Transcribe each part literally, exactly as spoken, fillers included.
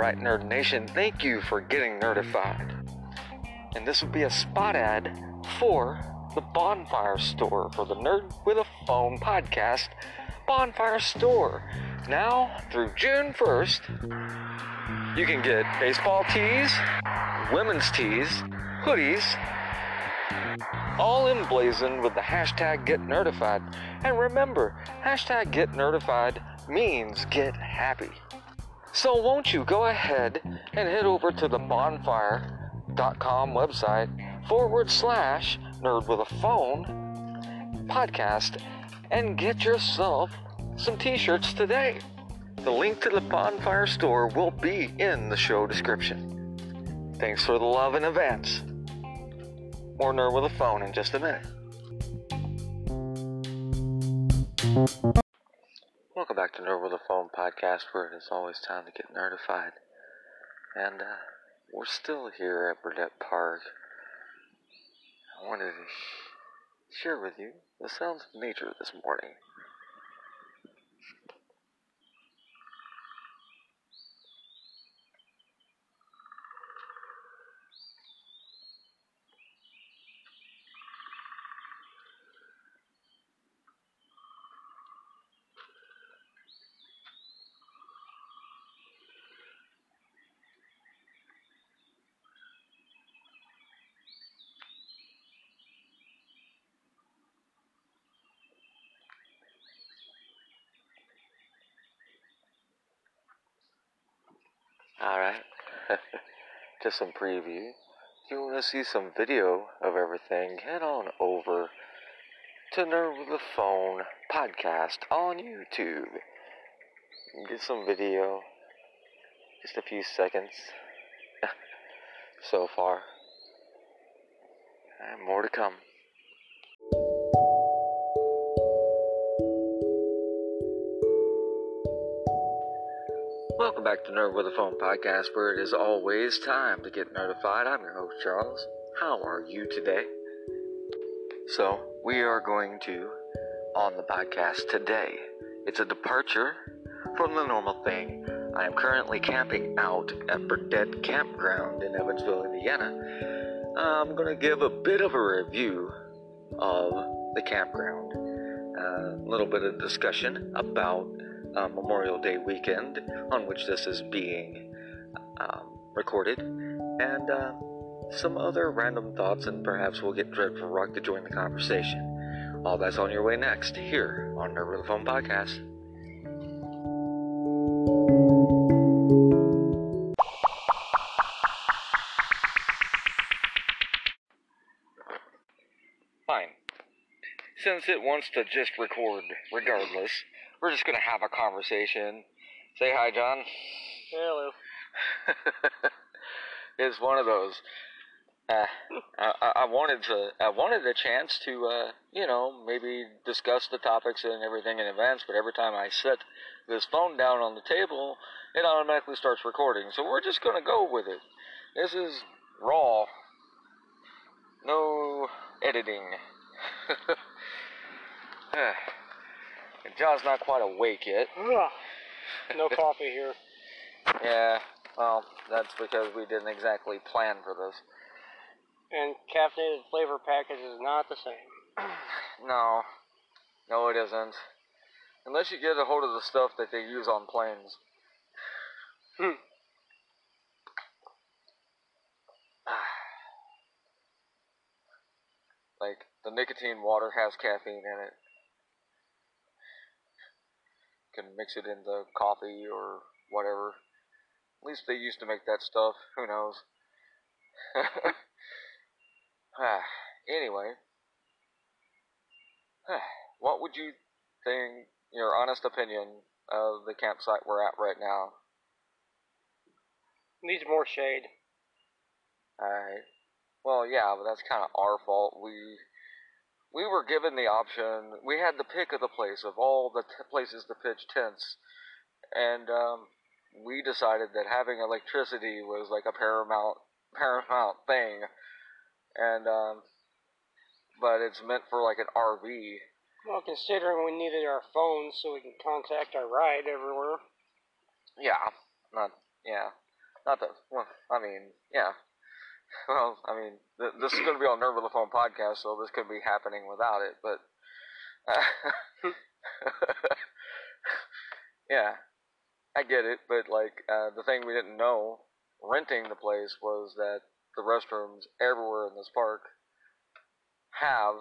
right, Nerd Nation, thank you for getting nerdified. And this would be a spot ad for the Bonfire Store, for the Nerd With A Phone Podcast Bonfire Store. Now, through June first, you can get baseball tees, women's tees, hoodies, all emblazoned with the hashtag Get Nerdified. And remember, hashtag Get Nerdified means get happy. So won't you go ahead and head over to the bonfire dot com website forward slash Nerd With A Phone Podcast and get yourself some t-shirts today. The link to the Bonfire Store will be in the show description. Thanks for the love in advance. More Nerd With A Phone in just a minute. Welcome back to Nerd With A Phone Podcast, where it is always time to get nerdified. And uh, we're still here at Burdette Park. I wanted to share with you the sounds of nature this morning. Alright, just some preview. If you want to see some video of everything, head on over to Nerd With A Phone Podcast on YouTube. Get some video, just a few seconds so far, and more to come. Welcome back to Nerd With A Phone Podcast, where it is always time to get nerdified. I'm your host, Charles. How are you today? So, we are going to, on the podcast today, it's a departure from the normal thing. I am currently camping out at Burdette Campground in Evansville, Indiana. I'm going to give a bit of a review of the campground. A uh, little bit of discussion about Uh, Memorial Day weekend, on which this is being um, recorded, and uh, some other random thoughts, and perhaps we'll get Dreadful Rock to join the conversation. All that's on your way next, here on Nerd With A Phone Podcast. Fine. Since it wants to just record regardless, we're just going to have a conversation. Say hi, John. Hello. It's one of those. Uh, I, I wanted to. I wanted a chance to, uh, you know, maybe discuss the topics and everything in advance, but every time I set this phone down on the table, it automatically starts recording. So we're just going to go with it. This is raw. No editing. And John's not quite awake yet. No coffee here. Yeah, well, that's because we didn't exactly plan for this. And caffeinated flavor package is not the same. No. No, it isn't. Unless you get a hold of the stuff that they use on planes. Hmm. Like, the nicotine water has caffeine in it. Can mix it into coffee or whatever. At least they used to make that stuff. Who knows? Anyway. What would you think, your honest opinion, of the campsite we're at right now? Needs more shade. Alright. Well, yeah, but that's kind of our fault. We... We were given the option, we had the pick of the place, of all the t- places to pitch tents, and um, we decided that having electricity was like a paramount paramount thing, and um, but it's meant for like an R V. Well, considering we needed our phones so we can contact our ride everywhere. Yeah, not, yeah, Not that, well, I mean, yeah. Well, I mean, th this is going to be on Nerd With A Phone Podcast, so this could be happening without it, but, uh, yeah, I get it, but, like, uh, the thing we didn't know, renting the place, was that the restrooms everywhere in this park have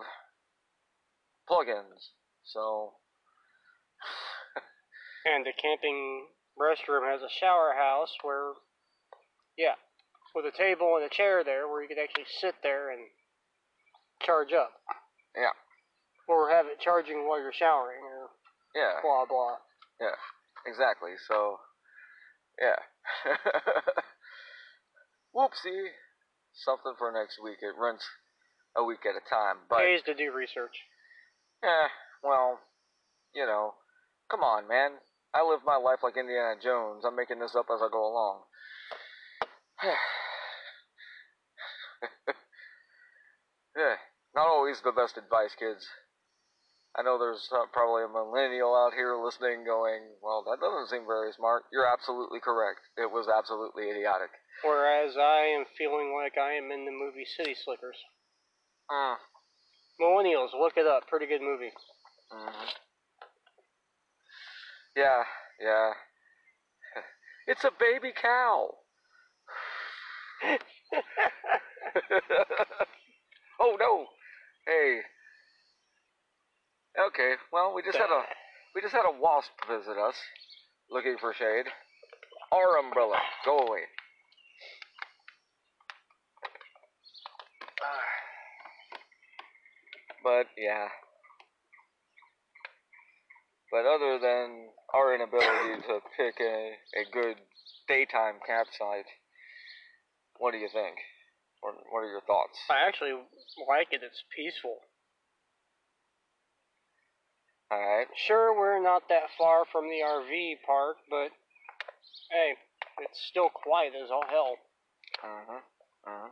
plug-ins, so... And the camping restroom has a shower house where, yeah, with a table and a chair there where you could actually sit there and charge up. Yeah. Or have it charging while you're showering or yeah. blah, blah. Yeah, exactly. So, yeah. Whoopsie. Something for next week. It runs a week at a time. But days to do research. Yeah, well, you know, come on, man. I live my life like Indiana Jones. I'm making this up as I go along. Yeah, not always the best advice, kids. I know there's uh, probably a millennial out here listening going, well, that doesn't seem very smart. You're absolutely correct. It was absolutely idiotic. Whereas I am feeling like I am in the movie City Slickers. Uh, millennials, look it up. Pretty good movie. Mm-hmm. Yeah, yeah. It's a baby cow. Oh no! Hey. Okay. Well, we just had a we just had a wasp visit us, looking for shade. Our umbrella, go away. But yeah. But other than our inability to pick a a good daytime campsite. What do you think? Or what are your thoughts? I actually like it. It's peaceful. All right. Sure, we're not that far from the R V park, but hey, it's still quiet as all hell. Uh-huh. Uh-huh.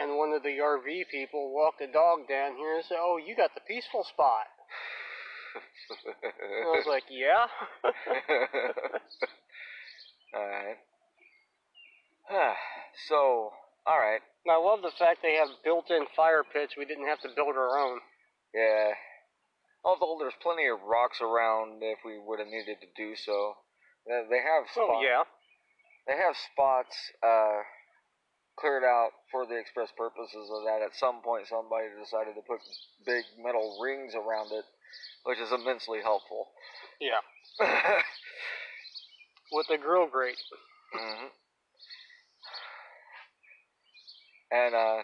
And one of the R V people walked a dog down here and said, "Oh, you got the peaceful spot." And I was like, "Yeah." All right. So, alright. I love the fact they have built-in fire pits. We didn't have to build our own. Yeah. Although there's plenty of rocks around if we would have needed to do so. They have spots. Oh, yeah. They have spots uh, cleared out for the express purposes of that. At some point, somebody decided to put big metal rings around it, which is immensely helpful. Yeah. With the grill grate. Mm-hmm. And uh,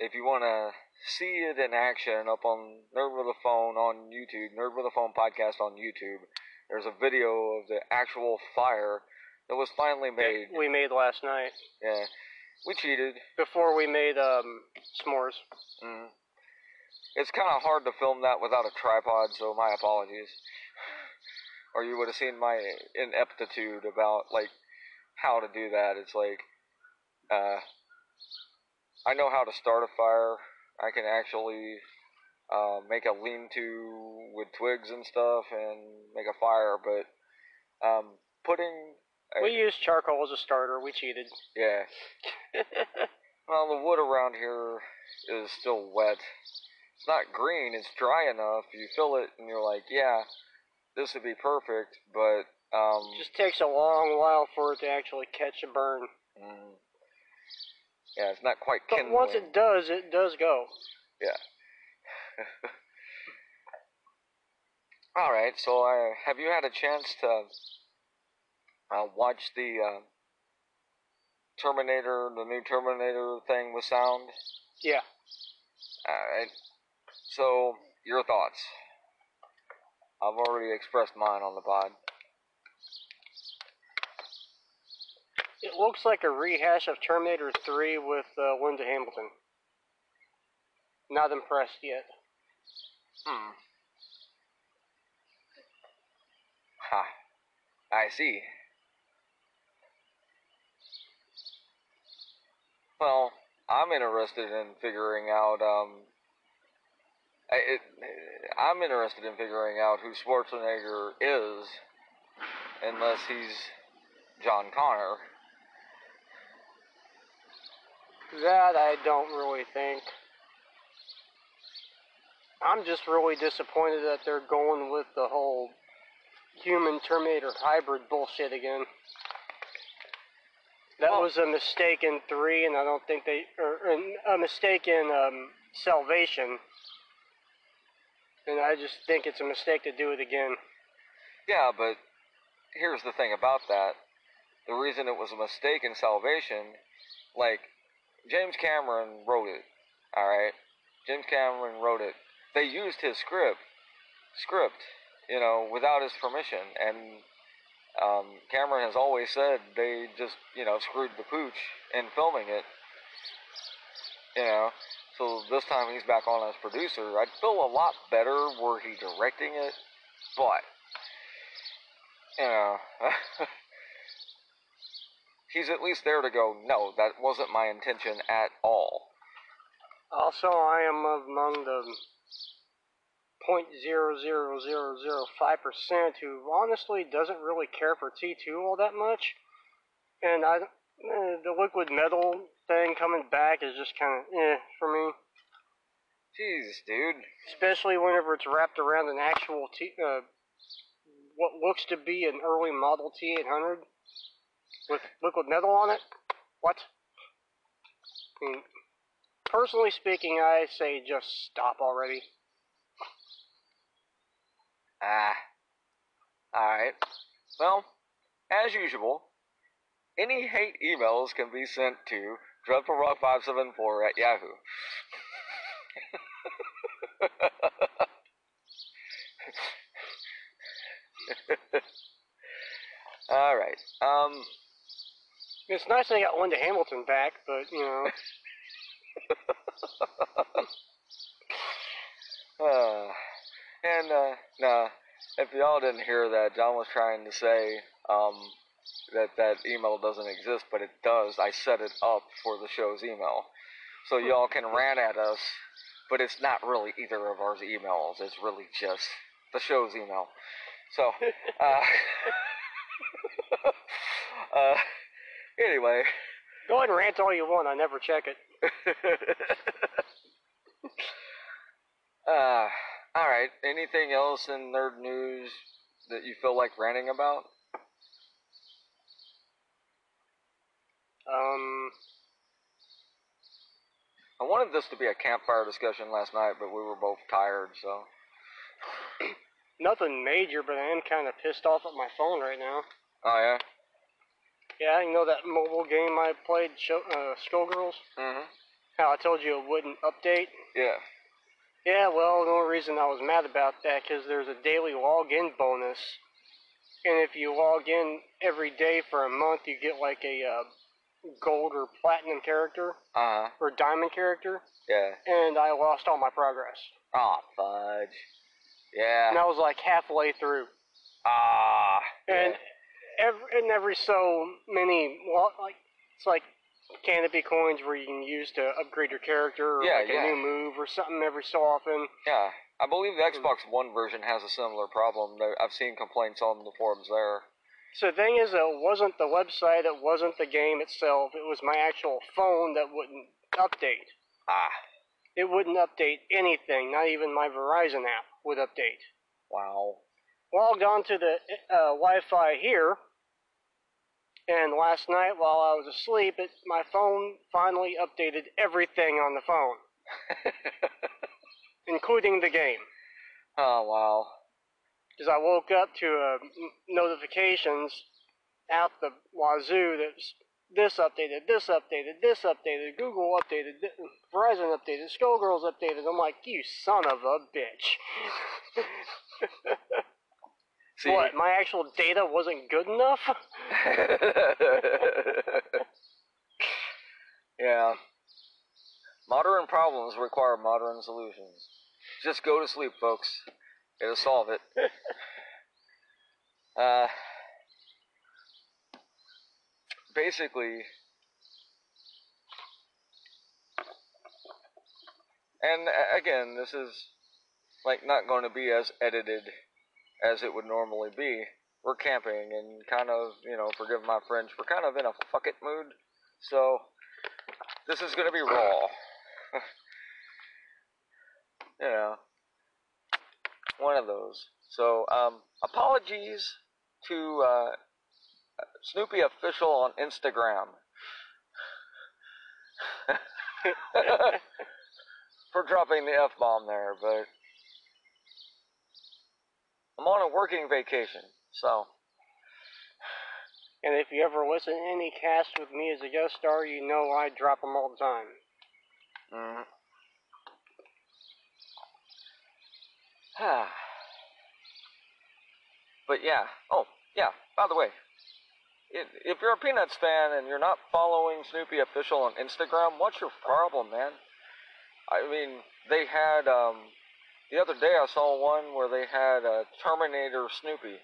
if you want to see it in action up on Nerd With A Phone on YouTube, Nerd With A Phone Podcast on YouTube, there's a video of the actual fire that was finally made. We made last night. Yeah. We cheated. Before we made um, s'mores. Mm. It's kind of hard to film that without a tripod, so my apologies. Or you would have seen my ineptitude about, like, how to do that. It's like... Uh, I know how to start a fire. I can actually uh, make a lean-to with twigs and stuff and make a fire, but um, putting... A, we used charcoal as a starter. We cheated. Yeah. Well, the wood around here is still wet. It's not green. It's dry enough. You fill it and you're like, yeah, this would be perfect, but... Um, it just takes a long while for it to actually catch and burn. Mm. Yeah, it's not quite kindling. But once it does, it does go. Yeah. All right. So, uh, have you had a chance to uh, watch the uh, Terminator, the new Terminator thing with sound? Yeah. All right. So, your thoughts? I've already expressed mine on the pod. It looks like a rehash of Terminator three with uh, Linda Hamilton. Not impressed yet. Hmm. Ha. I see. Well, I'm interested in figuring out, um... It, it, I'm interested in figuring out who Schwarzenegger is, unless he's John Connor. That I don't really think. I'm just really disappointed that they're going with the whole human Terminator hybrid bullshit again. That oh. was a mistake in three, and I don't think they... Or, or a mistake in um, Salvation. And I just think it's a mistake to do it again. Yeah, but here's the thing about that. The reason it was a mistake in Salvation, like, James Cameron wrote it, alright? James Cameron wrote it. They used his script, script, you know, without his permission, and um, Cameron has always said they just, you know, screwed the pooch in filming it, you know, so this time he's back on as producer. I'd feel a lot better were he directing it, but, you know, he's at least there to go, no, that wasn't my intention at all. Also, I am among the zero point zero zero zero zero five percent who honestly doesn't really care for T two all that much. And I, eh, the liquid metal thing coming back is just kind of eh for me. Jeez, dude. Especially whenever it's wrapped around an actual, T, uh, what looks to be an early model T eight hundred with liquid metal on it. What? I mean, personally speaking, I say just stop already. Ah. Alright. Well, as usual, any hate emails can be sent to dreadful rock five seven four at yahoo. Alright. Um, it's nice they got Linda Hamilton back, but, you know... uh, and uh, nah, if y'all didn't hear that, John was trying to say um, that that email doesn't exist, but it does. I set it up for the show's email, so y'all can rant at us, but it's not really either of our emails. It's really just the show's email. So, uh, uh, anyway, go ahead and rant all you want. I never check it. uh, alright, anything else in nerd news that you feel like ranting about? Um, I wanted this to be a campfire discussion last night, but we were both tired, so nothing major, but I am kind of pissed off at my phone right now. Oh yeah? Yeah, you know that mobile game I played, uh, Skullgirls? Mm-hmm. How I told you it wouldn't update? Yeah. Yeah, well, the only reason I was mad about that is there's a daily log-in bonus. And if you log in every day for a month, you get like a uh, gold or platinum character. Uh-huh. Or diamond character. Yeah. And I lost all my progress. Aw, oh, fudge. Yeah. And I was like halfway through. Ah. And... Yeah. Every, and every so many, well, like it's like Canopy coins where you can use to upgrade your character or yeah, like yeah. a new move or something every so often. Yeah, I believe the Xbox One version has a similar problem. I've seen complaints on the forums there. So the thing is, though, it wasn't the website, it wasn't the game itself, it was my actual phone that wouldn't update. Ah. It wouldn't update anything, not even my Verizon app would update. Wow. Logged on to the uh, Wi-Fi here. And last night, while I was asleep, it, my phone finally updated everything on the phone. Including the game. Oh, wow. Because I woke up to uh, notifications out the wazoo that this updated, this updated, this updated, Google updated, this, Verizon updated, Skullgirls updated. I'm like, you son of a bitch. See, what, my actual data wasn't good enough? Yeah. Modern problems require modern solutions. Just go to sleep, folks. It'll solve it. uh, basically... And, again, this is, like, not going to be as edited... as it would normally be. We're camping and kind of, you know, forgive my French, we're kind of in a fuck it mood. So, This is going to be raw. You know, one of those. So, um, apologies to uh, Snoopy Official on Instagram for dropping the F-bomb there, but I'm on a working vacation, so. And if you ever listen to any cast with me as a guest star, you know I drop them all the time. Mm-hmm. But yeah, oh, yeah, by the way, if, if you're a Peanuts fan and you're not following Snoopy Official on Instagram, what's your problem, man? I mean, they had, um, the other day I saw one where they had uh, Terminator Snoopy.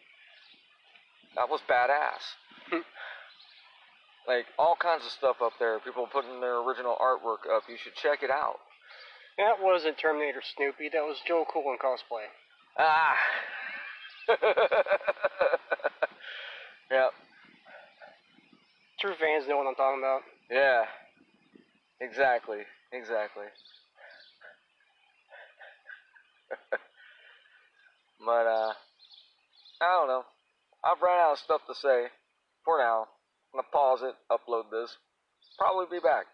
That was badass. Like, all kinds of stuff up there, people putting their original artwork up, you should check it out. That wasn't Terminator Snoopy, that was Joe Cool in cosplay. Ah! Yep. True fans know what I'm talking about. Yeah. Exactly. Exactly. But, uh, I don't know. I've run out of stuff to say. For now. I'm gonna pause it, upload this. Probably be back.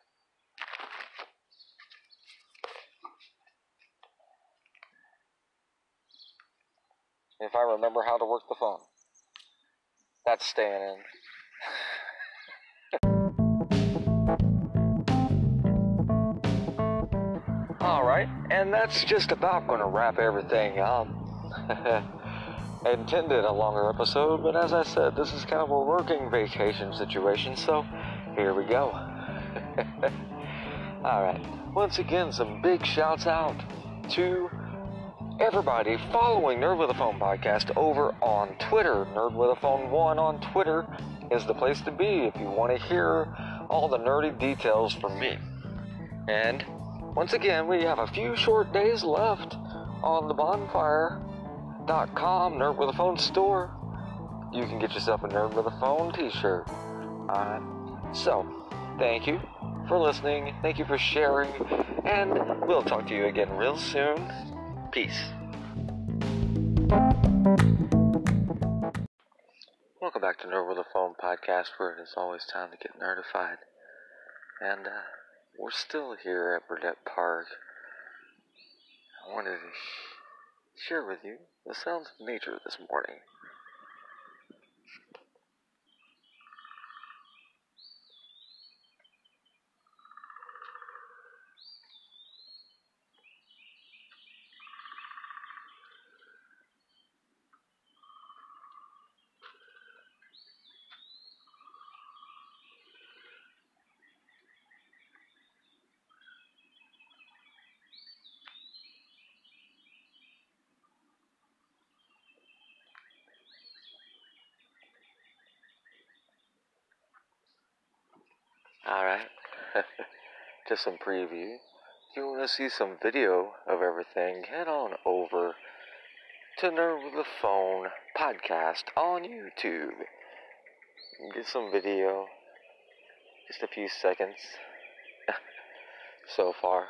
If I remember how to work the phone. That's staying in. Alright, and that's just about going to wrap everything up. I intended a longer episode, but as I said, this is kind of a working vacation situation, so here we go. Alright, once again, some big shouts out to everybody following Nerd With A Phone Podcast over on Twitter. Nerd With A Phone one on Twitter is the place to be if you want to hear all the nerdy details from me. And once again, we have a few short days left on the bonfire dot com Nerd With A Phone store. You can get yourself a Nerd With A Phone t-shirt. Alright, so thank you for listening, thank you for sharing, and we'll talk to you again real soon. Peace. Welcome back to Nerd With A Phone Podcast, where it is always time to get nerdified. And uh, we're still here at Burdette Park. I wanted to sh- share with you the sounds of nature this morning. Alright, just some preview. If you want to see some video of everything, head on over to Nerd With A Phone Podcast on YouTube. Get some video, just a few seconds so far,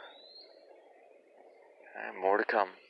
and more to come.